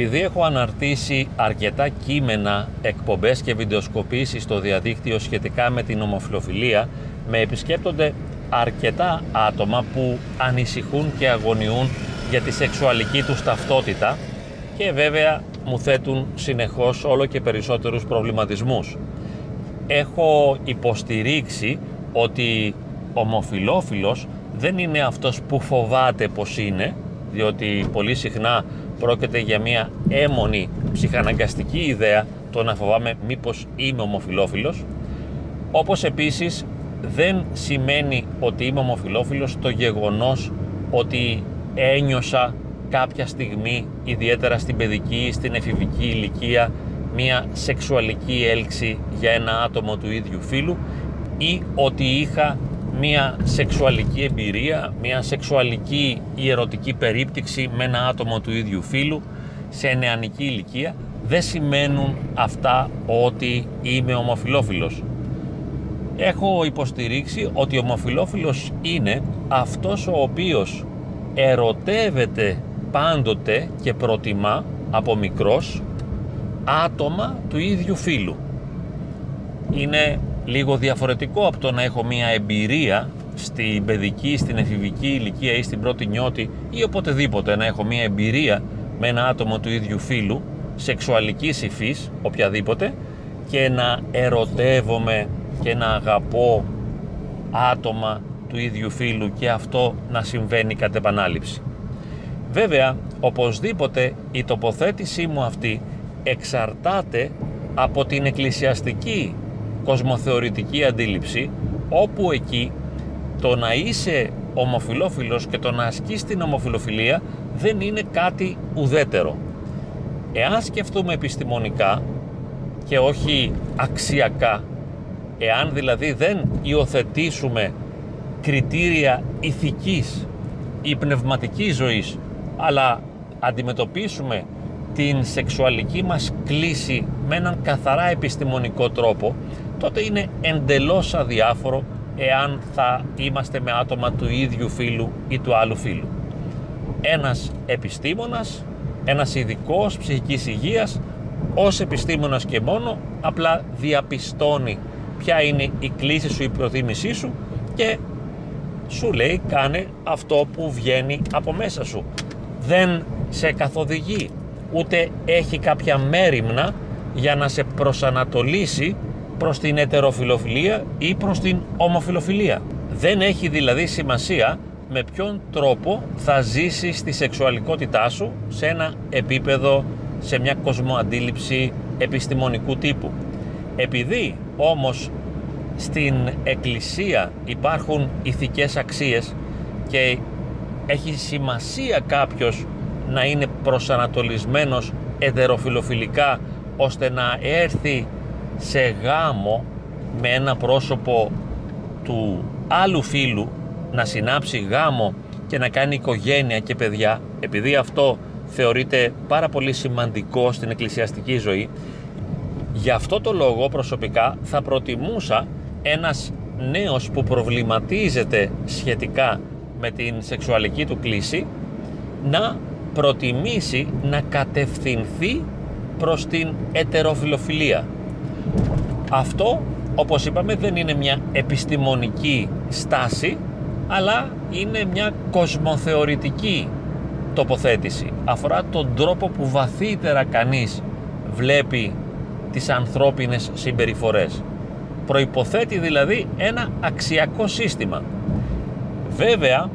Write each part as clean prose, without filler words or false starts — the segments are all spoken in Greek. Επειδή έχω αναρτήσει αρκετά κείμενα, εκπομπές και βιντεοσκοπήσεις στο διαδίκτυο σχετικά με την ομοφυλοφιλία, με επισκέπτονται αρκετά άτομα που ανησυχούν και αγωνιούν για τη σεξουαλική τους ταυτότητα και βέβαια μου θέτουν συνεχώς όλο και περισσότερους προβληματισμούς. Έχω υποστηρίξει ότι ομοφυλόφιλος δεν είναι αυτός που φοβάται πως είναι, διότι πολύ συχνά πρόκειται για μια έμονη ψυχαναγκαστική ιδέα το να φοβάμαι μήπως είμαι ομοφυλόφιλος, όπως επίσης δεν σημαίνει ότι είμαι ομοφυλόφιλος το γεγονός ότι ένιωσα κάποια στιγμή, ιδιαίτερα στην παιδική, στην εφηβική ηλικία, μια σεξουαλική έλξη για ένα άτομο του ίδιου φύλου ή ότι είχα μια σεξουαλική εμπειρία, μια σεξουαλική ή ερωτική περίπτυξη με ένα άτομο του ίδιου φύλου σε νεανική ηλικία. Δεν σημαίνουν αυτά ότι είμαι ομοφυλόφιλος. Έχω υποστηρίξει ότι ο ομοφυλόφιλος είναι αυτός ο οποίος ερωτεύεται πάντοτε και προτιμά από μικρός άτομα του ίδιου φύλου. Είναι λίγο διαφορετικό από το να έχω μία εμπειρία στην παιδική, στην εφηβική ηλικία ή στην πρώτη νιώτη ή οποτεδήποτε, να έχω μία εμπειρία με ένα άτομο του ίδιου φύλου, σεξουαλικής υφής, οποιαδήποτε, και να ερωτεύομαι και να αγαπώ άτομα του ίδιου φύλου και αυτό να συμβαίνει κατ' επανάληψη. Βέβαια, οπωσδήποτε η τοποθέτησή μου αυτή εξαρτάται από την εκκλησιαστική κοσμοθεωρητική αντίληψη, όπου εκεί το να είσαι ομοφυλόφιλος και το να ασκείς την ομοφυλοφιλία δεν είναι κάτι ουδέτερο. Εάν σκεφτούμε επιστημονικά και όχι αξιακά, εάν δηλαδή δεν υιοθετήσουμε κριτήρια ηθικής ή πνευματικής ζωής, αλλά αντιμετωπίσουμε την σεξουαλική μας κλίση με έναν καθαρά επιστημονικό τρόπο, τότε είναι εντελώς αδιάφορο εάν θα είμαστε με άτομα του ίδιου φύλου ή του άλλου φύλου. Ένας επιστήμονας, ένας ειδικός ψυχικής υγείας, ως επιστήμονας και μόνο, απλά διαπιστώνει ποια είναι η κλίση σου, η προτίμησή σου και σου λέει κάνε αυτό που βγαίνει από μέσα σου. Δεν σε καθοδηγεί, ούτε έχει κάποια μέριμνα για να σε προσανατολίσει προς την ετεροφιλοφιλία ή προς την ομοφιλοφιλία. Δεν έχει δηλαδή σημασία με ποιον τρόπο θα ζήσεις τη σεξουαλικότητά σου σε ένα επίπεδο, σε μια κοσμοαντίληψη επιστημονικού τύπου. Επειδή όμως στην Εκκλησία υπάρχουν ηθικές αξίες και έχει σημασία κάποιος να είναι προσανατολισμένος ετεροφιλοφιλικά ώστε να έρθει σε γάμο με ένα πρόσωπο του άλλου φύλου, να συνάψει γάμο και να κάνει οικογένεια και παιδιά, επειδή αυτό θεωρείται πάρα πολύ σημαντικό στην εκκλησιαστική ζωή. Γι' αυτό το λόγο προσωπικά θα προτιμούσα ένας νέος που προβληματίζεται σχετικά με την σεξουαλική του κλίση να προτιμήσει να κατευθυνθεί προς την ετεροφιλοφιλία. Αυτό, όπως είπαμε, δεν είναι μια επιστημονική στάση, αλλά είναι μια κοσμοθεωρητική τοποθέτηση. Αφορά τον τρόπο που βαθύτερα κανείς βλέπει τις ανθρώπινες συμπεριφορές. Προϋποθέτει δηλαδή ένα αξιακό σύστημα. Βέβαια,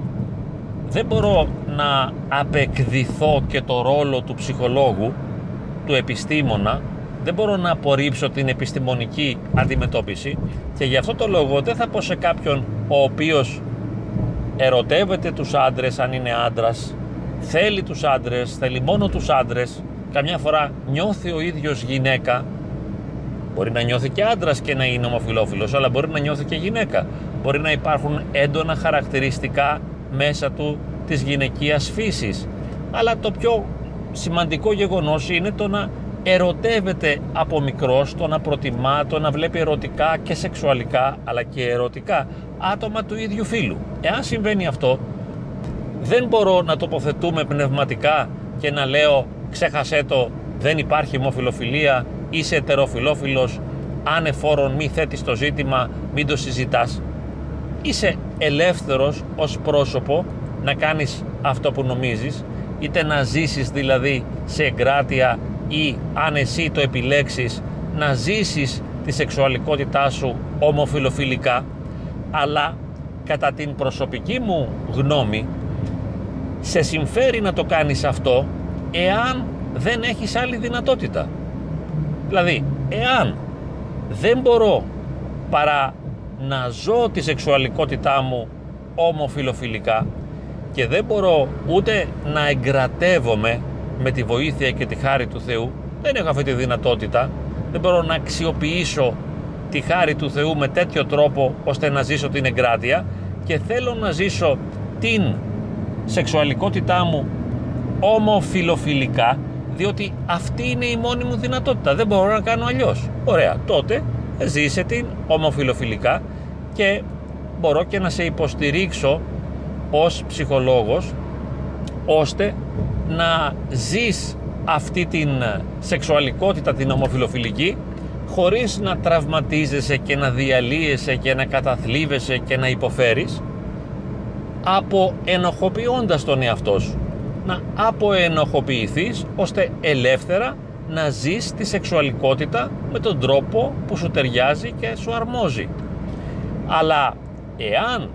δεν μπορώ να απεκδηθώ και το ρόλο του ψυχολόγου, του επιστήμονα, δεν μπορώ να απορρίψω την επιστημονική αντιμετώπιση και γι' αυτό το λόγο δεν θα πω σε κάποιον ο οποίος ερωτεύεται τους άντρες αν είναι άντρας, θέλει τους άντρες, θέλει μόνο τους άντρες, καμιά φορά νιώθει ο ίδιος γυναίκα, μπορεί να νιώθει και άντρας και να είναι ομοφυλόφιλος, αλλά μπορεί να νιώθει και γυναίκα, μπορεί να υπάρχουν έντονα χαρακτηριστικά μέσα του της γυναικείας φύσης, αλλά το πιο σημαντικό γεγονός είναι το να ερωτεύεται από μικρός, το να προτιμά, το να βλέπει ερωτικά και σεξουαλικά αλλά και ερωτικά άτομα του ίδιου φύλου. Εάν συμβαίνει αυτό, δεν μπορώ να τοποθετούμε πνευματικά και να λέω ξέχασέ το, δεν υπάρχει ομοφιλοφιλία, είσαι ετεροφιλόφιλος, ανεφόρον μη θέτεις το ζήτημα, μην το συζητάς. Είσαι ελεύθερος ως πρόσωπο να κάνεις αυτό που νομίζεις, είτε να ζήσεις δηλαδή σε εγκράτεια ή αν εσύ το επιλέξεις να ζήσεις τη σεξουαλικότητά σου ομοφιλοφιλικά, αλλά κατά την προσωπική μου γνώμη σε συμφέρει να το κάνεις αυτό εάν δεν έχεις άλλη δυνατότητα. Δηλαδή, εάν δεν μπορώ παρά να ζω τη σεξουαλικότητά μου ομοφιλοφιλικά και δεν μπορώ ούτε να εγκρατεύομαι με τη βοήθεια και τη χάρη του Θεού, δεν έχω αυτή τη δυνατότητα, δεν μπορώ να αξιοποιήσω τη χάρη του Θεού με τέτοιο τρόπο ώστε να ζήσω την εγκράτεια και θέλω να ζήσω την σεξουαλικότητά μου ομοφιλοφιλικά, διότι αυτή είναι η μόνη μου δυνατότητα, δεν μπορώ να κάνω αλλιώς. Ωραία, τότε ζήσε την ομοφιλοφιλικά και μπορώ και να σε υποστηρίξω ως ψυχολόγος ώστε να ζεις αυτή την σεξουαλικότητα την ομοφιλοφιλική χωρίς να τραυματίζεσαι και να διαλύεσαι και να καταθλίβεσαι και να υποφέρεις, αποενοχοποιώντας τον εαυτό σου, να αποενοχοποιηθείς ώστε ελεύθερα να ζεις τη σεξουαλικότητα με τον τρόπο που σου ταιριάζει και σου αρμόζει. Αλλά εάν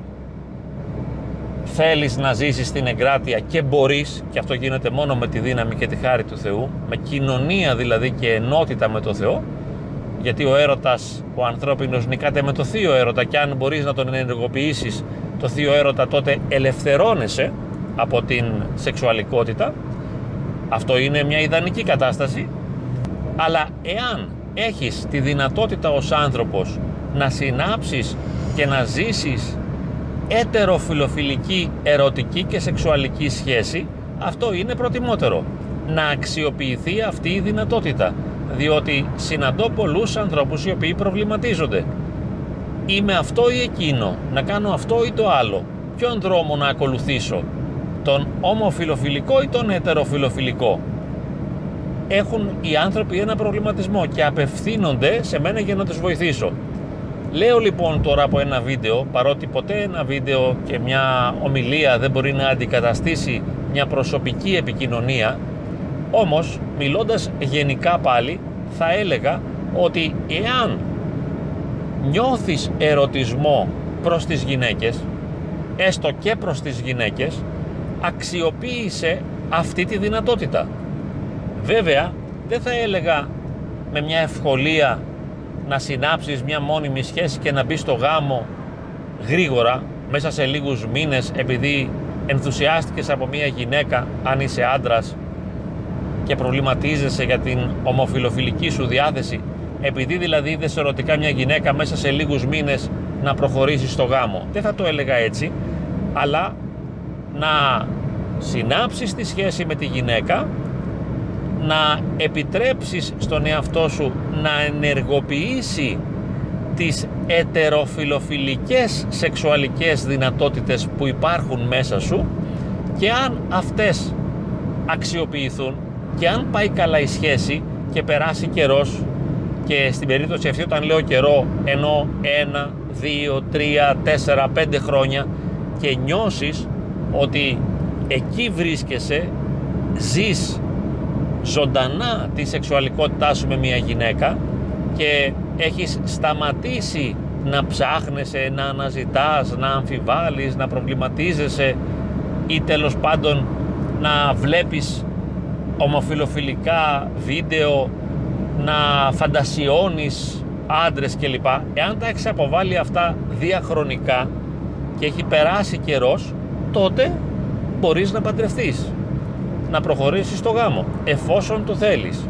θέλεις να ζήσεις την εγκράτεια και μπορείς, και αυτό γίνεται μόνο με τη δύναμη και τη χάρη του Θεού, με κοινωνία δηλαδή και ενότητα με τον Θεό, γιατί ο έρωτας, ο ανθρώπινος, νικάται με το θείο έρωτα και αν μπορείς να τον ενεργοποιήσεις το θείο έρωτα, τότε ελευθερώνεσαι από την σεξουαλικότητα. Αυτό είναι μια ιδανική κατάσταση, αλλά εάν έχεις τη δυνατότητα ως άνθρωπος να συνάψεις και να ζήσεις ετεροφιλοφιλική ερωτική και σεξουαλική σχέση, αυτό είναι προτιμότερο, να αξιοποιηθεί αυτή η δυνατότητα, διότι συναντώ πολλούς ανθρώπους οι οποίοι προβληματίζονται. Είμαι αυτό ή εκείνο, να κάνω αυτό ή το άλλο, ποιον δρόμο να ακολουθήσω, τον ομοφιλοφιλικό ή τον ετεροφιλοφιλικό. Έχουν οι άνθρωποι ένα προβληματισμό και απευθύνονται σε μένα για να τους βοηθήσω. Λέω λοιπόν τώρα από ένα βίντεο, παρότι ποτέ ένα βίντεο και μια ομιλία δεν μπορεί να αντικαταστήσει μια προσωπική επικοινωνία, όμως μιλώντας γενικά πάλι θα έλεγα ότι εάν νιώθεις ερωτισμό προς τις γυναίκες, έστω και προς τις γυναίκες, αξιοποίησε αυτή τη δυνατότητα. Βέβαια δεν θα έλεγα με μια ευκολία να συνάψεις μια μόνιμη σχέση και να μπεις στο γάμο γρήγορα μέσα σε λίγους μήνες επειδή ενθουσιάστηκες από μια γυναίκα, αν είσαι άντρας, και προβληματίζεσαι για την ομοφιλοφιλική σου διάθεση, επειδή δηλαδή είδες ερωτικά μια γυναίκα, μέσα σε λίγους μήνες να προχωρήσεις στο γάμο. Δεν θα το έλεγα έτσι, αλλά να συνάψεις τη σχέση με τη γυναίκα, να επιτρέψεις στον εαυτό σου να ενεργοποιήσει τις ετεροφιλοφιλικές σεξουαλικές δυνατότητες που υπάρχουν μέσα σου και αν αυτές αξιοποιηθούν και αν πάει καλά η σχέση και περάσει καιρός, και στην περίπτωση αυτή όταν λέω καιρό εννοώ 1, 2, 3, 4, 5 χρόνια, και νιώσεις ότι εκεί βρίσκεσαι, ζεις ζωντανά τη σεξουαλικότητά σου με μια γυναίκα και έχεις σταματήσει να ψάχνεσαι, να αναζητάς, να αμφιβάλλεις, να προβληματίζεσαι ή τέλος πάντων να βλέπεις ομοφιλοφιλικά βίντεο, να φαντασιώνεις άντρες κλπ. Εάν τα έχεις αποβάλει αυτά διαχρονικά και έχει περάσει καιρός, τότε μπορείς να παντρευτείς, να προχωρήσεις στο γάμο, εφόσον το θέλεις.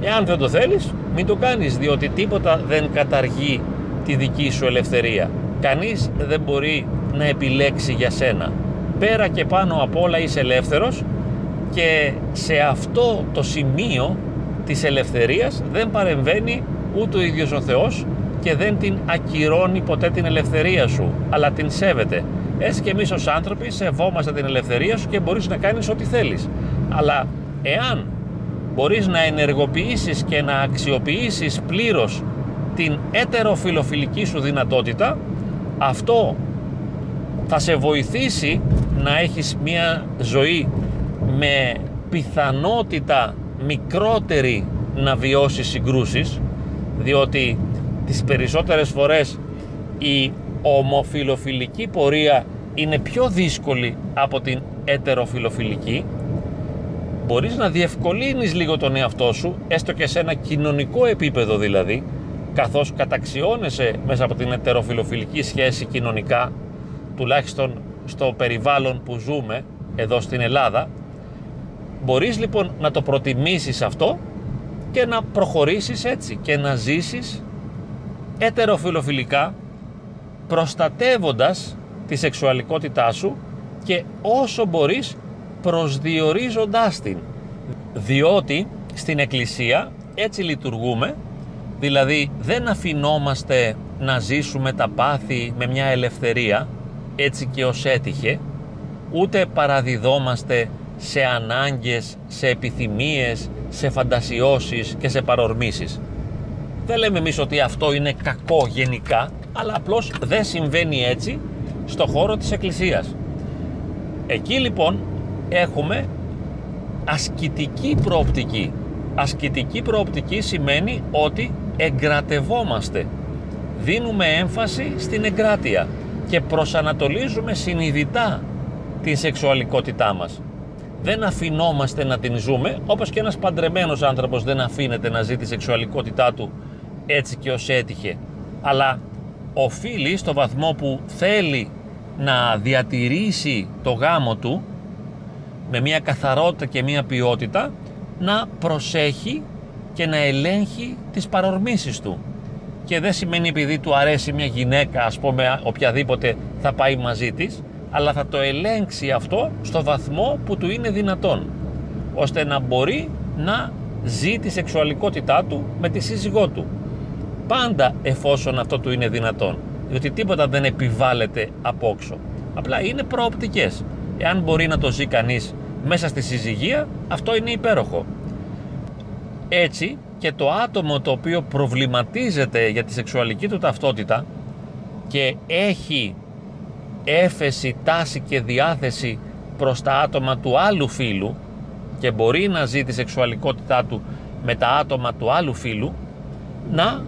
Εάν δεν το θέλεις, μην το κάνεις, διότι τίποτα δεν καταργεί τη δική σου ελευθερία. Κανείς δεν μπορεί να επιλέξει για σένα. Πέρα και πάνω απ' όλα είσαι ελεύθερος και σε αυτό το σημείο της ελευθερίας δεν παρεμβαίνει ούτε ο ίδιος ο Θεός και δεν την ακυρώνει ποτέ την ελευθερία σου, αλλά την σέβεται. Έτσι και εμείς ως άνθρωποι σεβόμαστε την ελευθερία σου και μπορείς να κάνεις ό,τι θέλεις. Αλλά εάν μπορείς να ενεργοποιήσεις και να αξιοποιήσεις πλήρως την ετεροφιλοφιλική σου δυνατότητα, αυτό θα σε βοηθήσει να έχεις μία ζωή με πιθανότητα μικρότερη να βιώσεις συγκρούσεις, διότι τις περισσότερες φορές η ομοφιλοφιλική πορεία είναι πιο δύσκολη από την ετεροφιλοφιλική. Μπορείς να διευκολύνεις λίγο τον εαυτό σου, έστω και σε ένα κοινωνικό επίπεδο δηλαδή, καθώς καταξιώνεσαι μέσα από την ετεροφιλοφιλική σχέση κοινωνικά, τουλάχιστον στο περιβάλλον που ζούμε εδώ στην Ελλάδα. Μπορείς λοιπόν να το προτιμήσεις αυτό και να προχωρήσεις έτσι και να ζήσεις ετεροφιλοφιλικά, προστατεύοντας τη σεξουαλικότητά σου και όσο μπορείς προσδιορίζοντάς την, διότι στην Εκκλησία έτσι λειτουργούμε, δηλαδή δεν αφηνόμαστε να ζήσουμε τα πάθη με μια ελευθερία έτσι και ως έτυχε, ούτε παραδιδόμαστε σε ανάγκες, σε επιθυμίες, σε φαντασιώσεις και σε παρορμήσεις. Δεν λέμε εμείς ότι αυτό είναι κακό γενικά, αλλά απλώς δεν συμβαίνει έτσι στο χώρο της Εκκλησίας. Εκεί λοιπόν έχουμε ασκητική προοπτική. Ασκητική προοπτική σημαίνει ότι εγκρατευόμαστε. Δίνουμε έμφαση στην εγκράτεια και προσανατολίζουμε συνειδητά την σεξουαλικότητά μας. Δεν αφηνόμαστε να την ζούμε, όπως και ένας παντρεμένος άνθρωπος δεν αφήνεται να ζει τη σεξουαλικότητά του έτσι και ως έτυχε, αλλά οφείλει στο βαθμό που θέλει να διατηρήσει το γάμο του με μια καθαρότητα και μια ποιότητα, να προσέχει και να ελέγχει τις παρορμήσεις του. Και δεν σημαίνει επειδή του αρέσει μια γυναίκα, ας πούμε, οποιαδήποτε, θα πάει μαζί της, αλλά θα το ελέγξει αυτό στο βαθμό που του είναι δυνατόν, ώστε να μπορεί να ζει τη σεξουαλικότητά του με τη σύζυγό του. Πάντα εφόσον αυτό του είναι δυνατόν, διότι τίποτα δεν επιβάλλεται από όξω. Απλά είναι προοπτικές. Εάν μπορεί να το ζει κανείς μέσα στη συζυγία, αυτό είναι υπέροχο. Έτσι και το άτομο το οποίο προβληματίζεται για τη σεξουαλική του ταυτότητα και έχει έφεση, τάση και διάθεση προς τα άτομα του άλλου φύλου και μπορεί να ζει τη σεξουαλικότητά του με τα άτομα του άλλου φύλου, να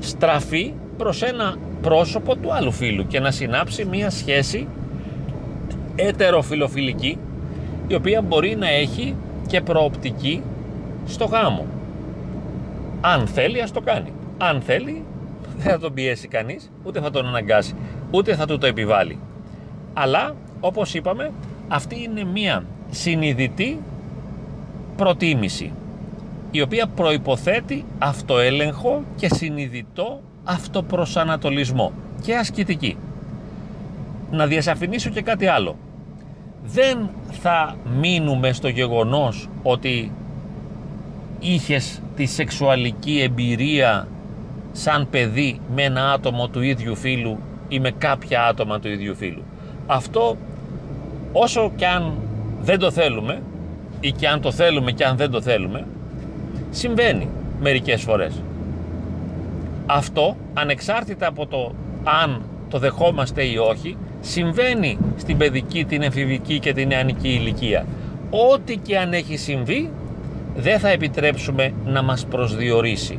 στραφεί προς ένα πρόσωπο του άλλου φύλου και να συνάψει μία σχέση ετεροφιλοφιλική, η οποία μπορεί να έχει και προοπτική στο γάμο. Αν θέλει, ας το κάνει. Αν θέλει, δεν θα τον πιέσει κανείς, ούτε θα τον αναγκάσει, ούτε θα του το επιβάλλει. Αλλά, όπως είπαμε, αυτή είναι μία συνειδητή προτίμηση, η οποία προϋποθέτει αυτοέλεγχο και συνειδητό αυτοπροσανατολισμό και ασκητική. Να διασαφηνίσω και κάτι άλλο. Δεν θα μείνουμε στο γεγονός ότι είχες τη σεξουαλική εμπειρία σαν παιδί με ένα άτομο του ίδιου φύλου ή με κάποια άτομα του ίδιου φύλου. Αυτό, όσο και αν δεν το θέλουμε ή και αν το θέλουμε και αν δεν το θέλουμε, συμβαίνει μερικές φορές. Αυτό, ανεξάρτητα από το αν το δεχόμαστε ή όχι, συμβαίνει στην παιδική, την εφηβική και την νεανική ηλικία. Ό,τι και αν έχει συμβεί, δεν θα επιτρέψουμε να μας προσδιορίσει.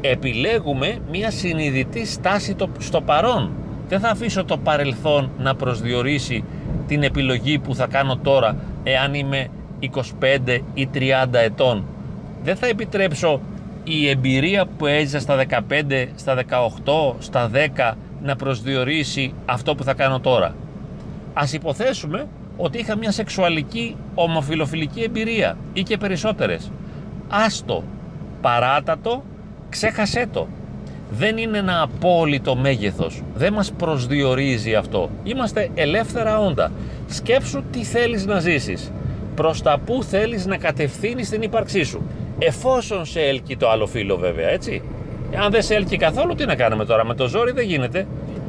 Επιλέγουμε μια συνειδητή στάση στο παρόν. Δεν θα αφήσω το παρελθόν να προσδιορίσει την επιλογή που θα κάνω τώρα, εάν είμαι 25 ή 30 ετών. Δεν θα επιτρέψω η εμπειρία που έζησα στα 15, στα 18, στα 10 να προσδιορίσει αυτό που θα κάνω τώρα. Ας υποθέσουμε ότι είχα μια σεξουαλική ομοφιλοφιλική εμπειρία ή και περισσότερες. Άστο, παράτατο, ξέχασέ το. Δεν είναι ένα απόλυτο μέγεθος. Δεν μας προσδιορίζει αυτό. Είμαστε ελεύθερα όντα. Σκέψου τι θέλεις να ζήσεις. Προς τα που θέλεις να κατευθύνεις την ύπαρξή σου. Εφόσον σε έλκει το άλλο φύλο, βέβαια, έτσι. Αν δεν σε έλκει καθόλου, τι να κάνουμε τώρα, με το ζόρι δεν γίνεται.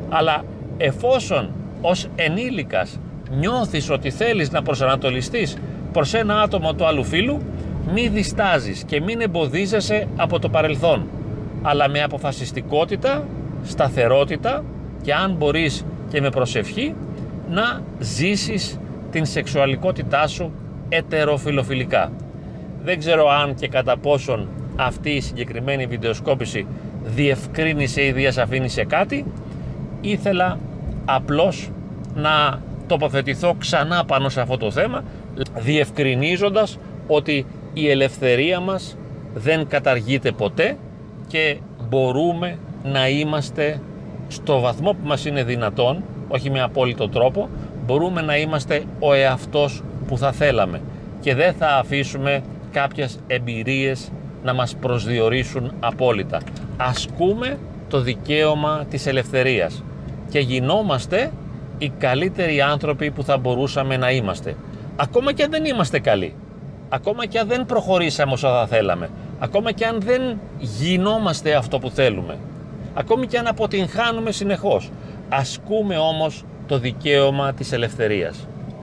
Αλλά εφόσον ως ενήλικας νιώθεις ότι θέλεις να προσανατολιστείς προς ένα άτομο του άλλου φύλου, μη διστάζεις και μην εμποδίζεσαι από το παρελθόν, αλλά με αποφασιστικότητα, σταθερότητα και αν μπορείς και με προσευχή να ζήσεις την σεξουαλικότητά σου ετεροφιλοφιλικά. Δεν ξέρω αν και κατά πόσον αυτή η συγκεκριμένη βιντεοσκόπηση διευκρίνησε ή διασαφήνισε κάτι. Ήθελα απλώς να τοποθετηθώ ξανά πάνω σε αυτό το θέμα, διευκρινίζοντας ότι η ελευθερία μας δεν καταργείται ποτέ και μπορούμε να είμαστε στο βαθμό που μας είναι δυνατόν, όχι με απόλυτο τρόπο, μπορούμε να είμαστε ο εαυτός που θα θέλαμε και δεν θα αφήσουμε κάποιες εμπειρίες να μας προσδιορίσουν απόλυτα. Ασκούμε το δικαίωμα της ελευθερίας και γινόμαστε οι καλύτεροι άνθρωποι που θα μπορούσαμε να είμαστε. Ακόμα και αν δεν είμαστε καλοί, ακόμα και αν δεν προχωρήσαμε όσο θα θέλαμε, ακόμα και αν δεν γινόμαστε αυτό που θέλουμε, ακόμη και αν αποτυγχάνουμε συνεχώς, ασκούμε όμως το δικαίωμα της ελευθερίας.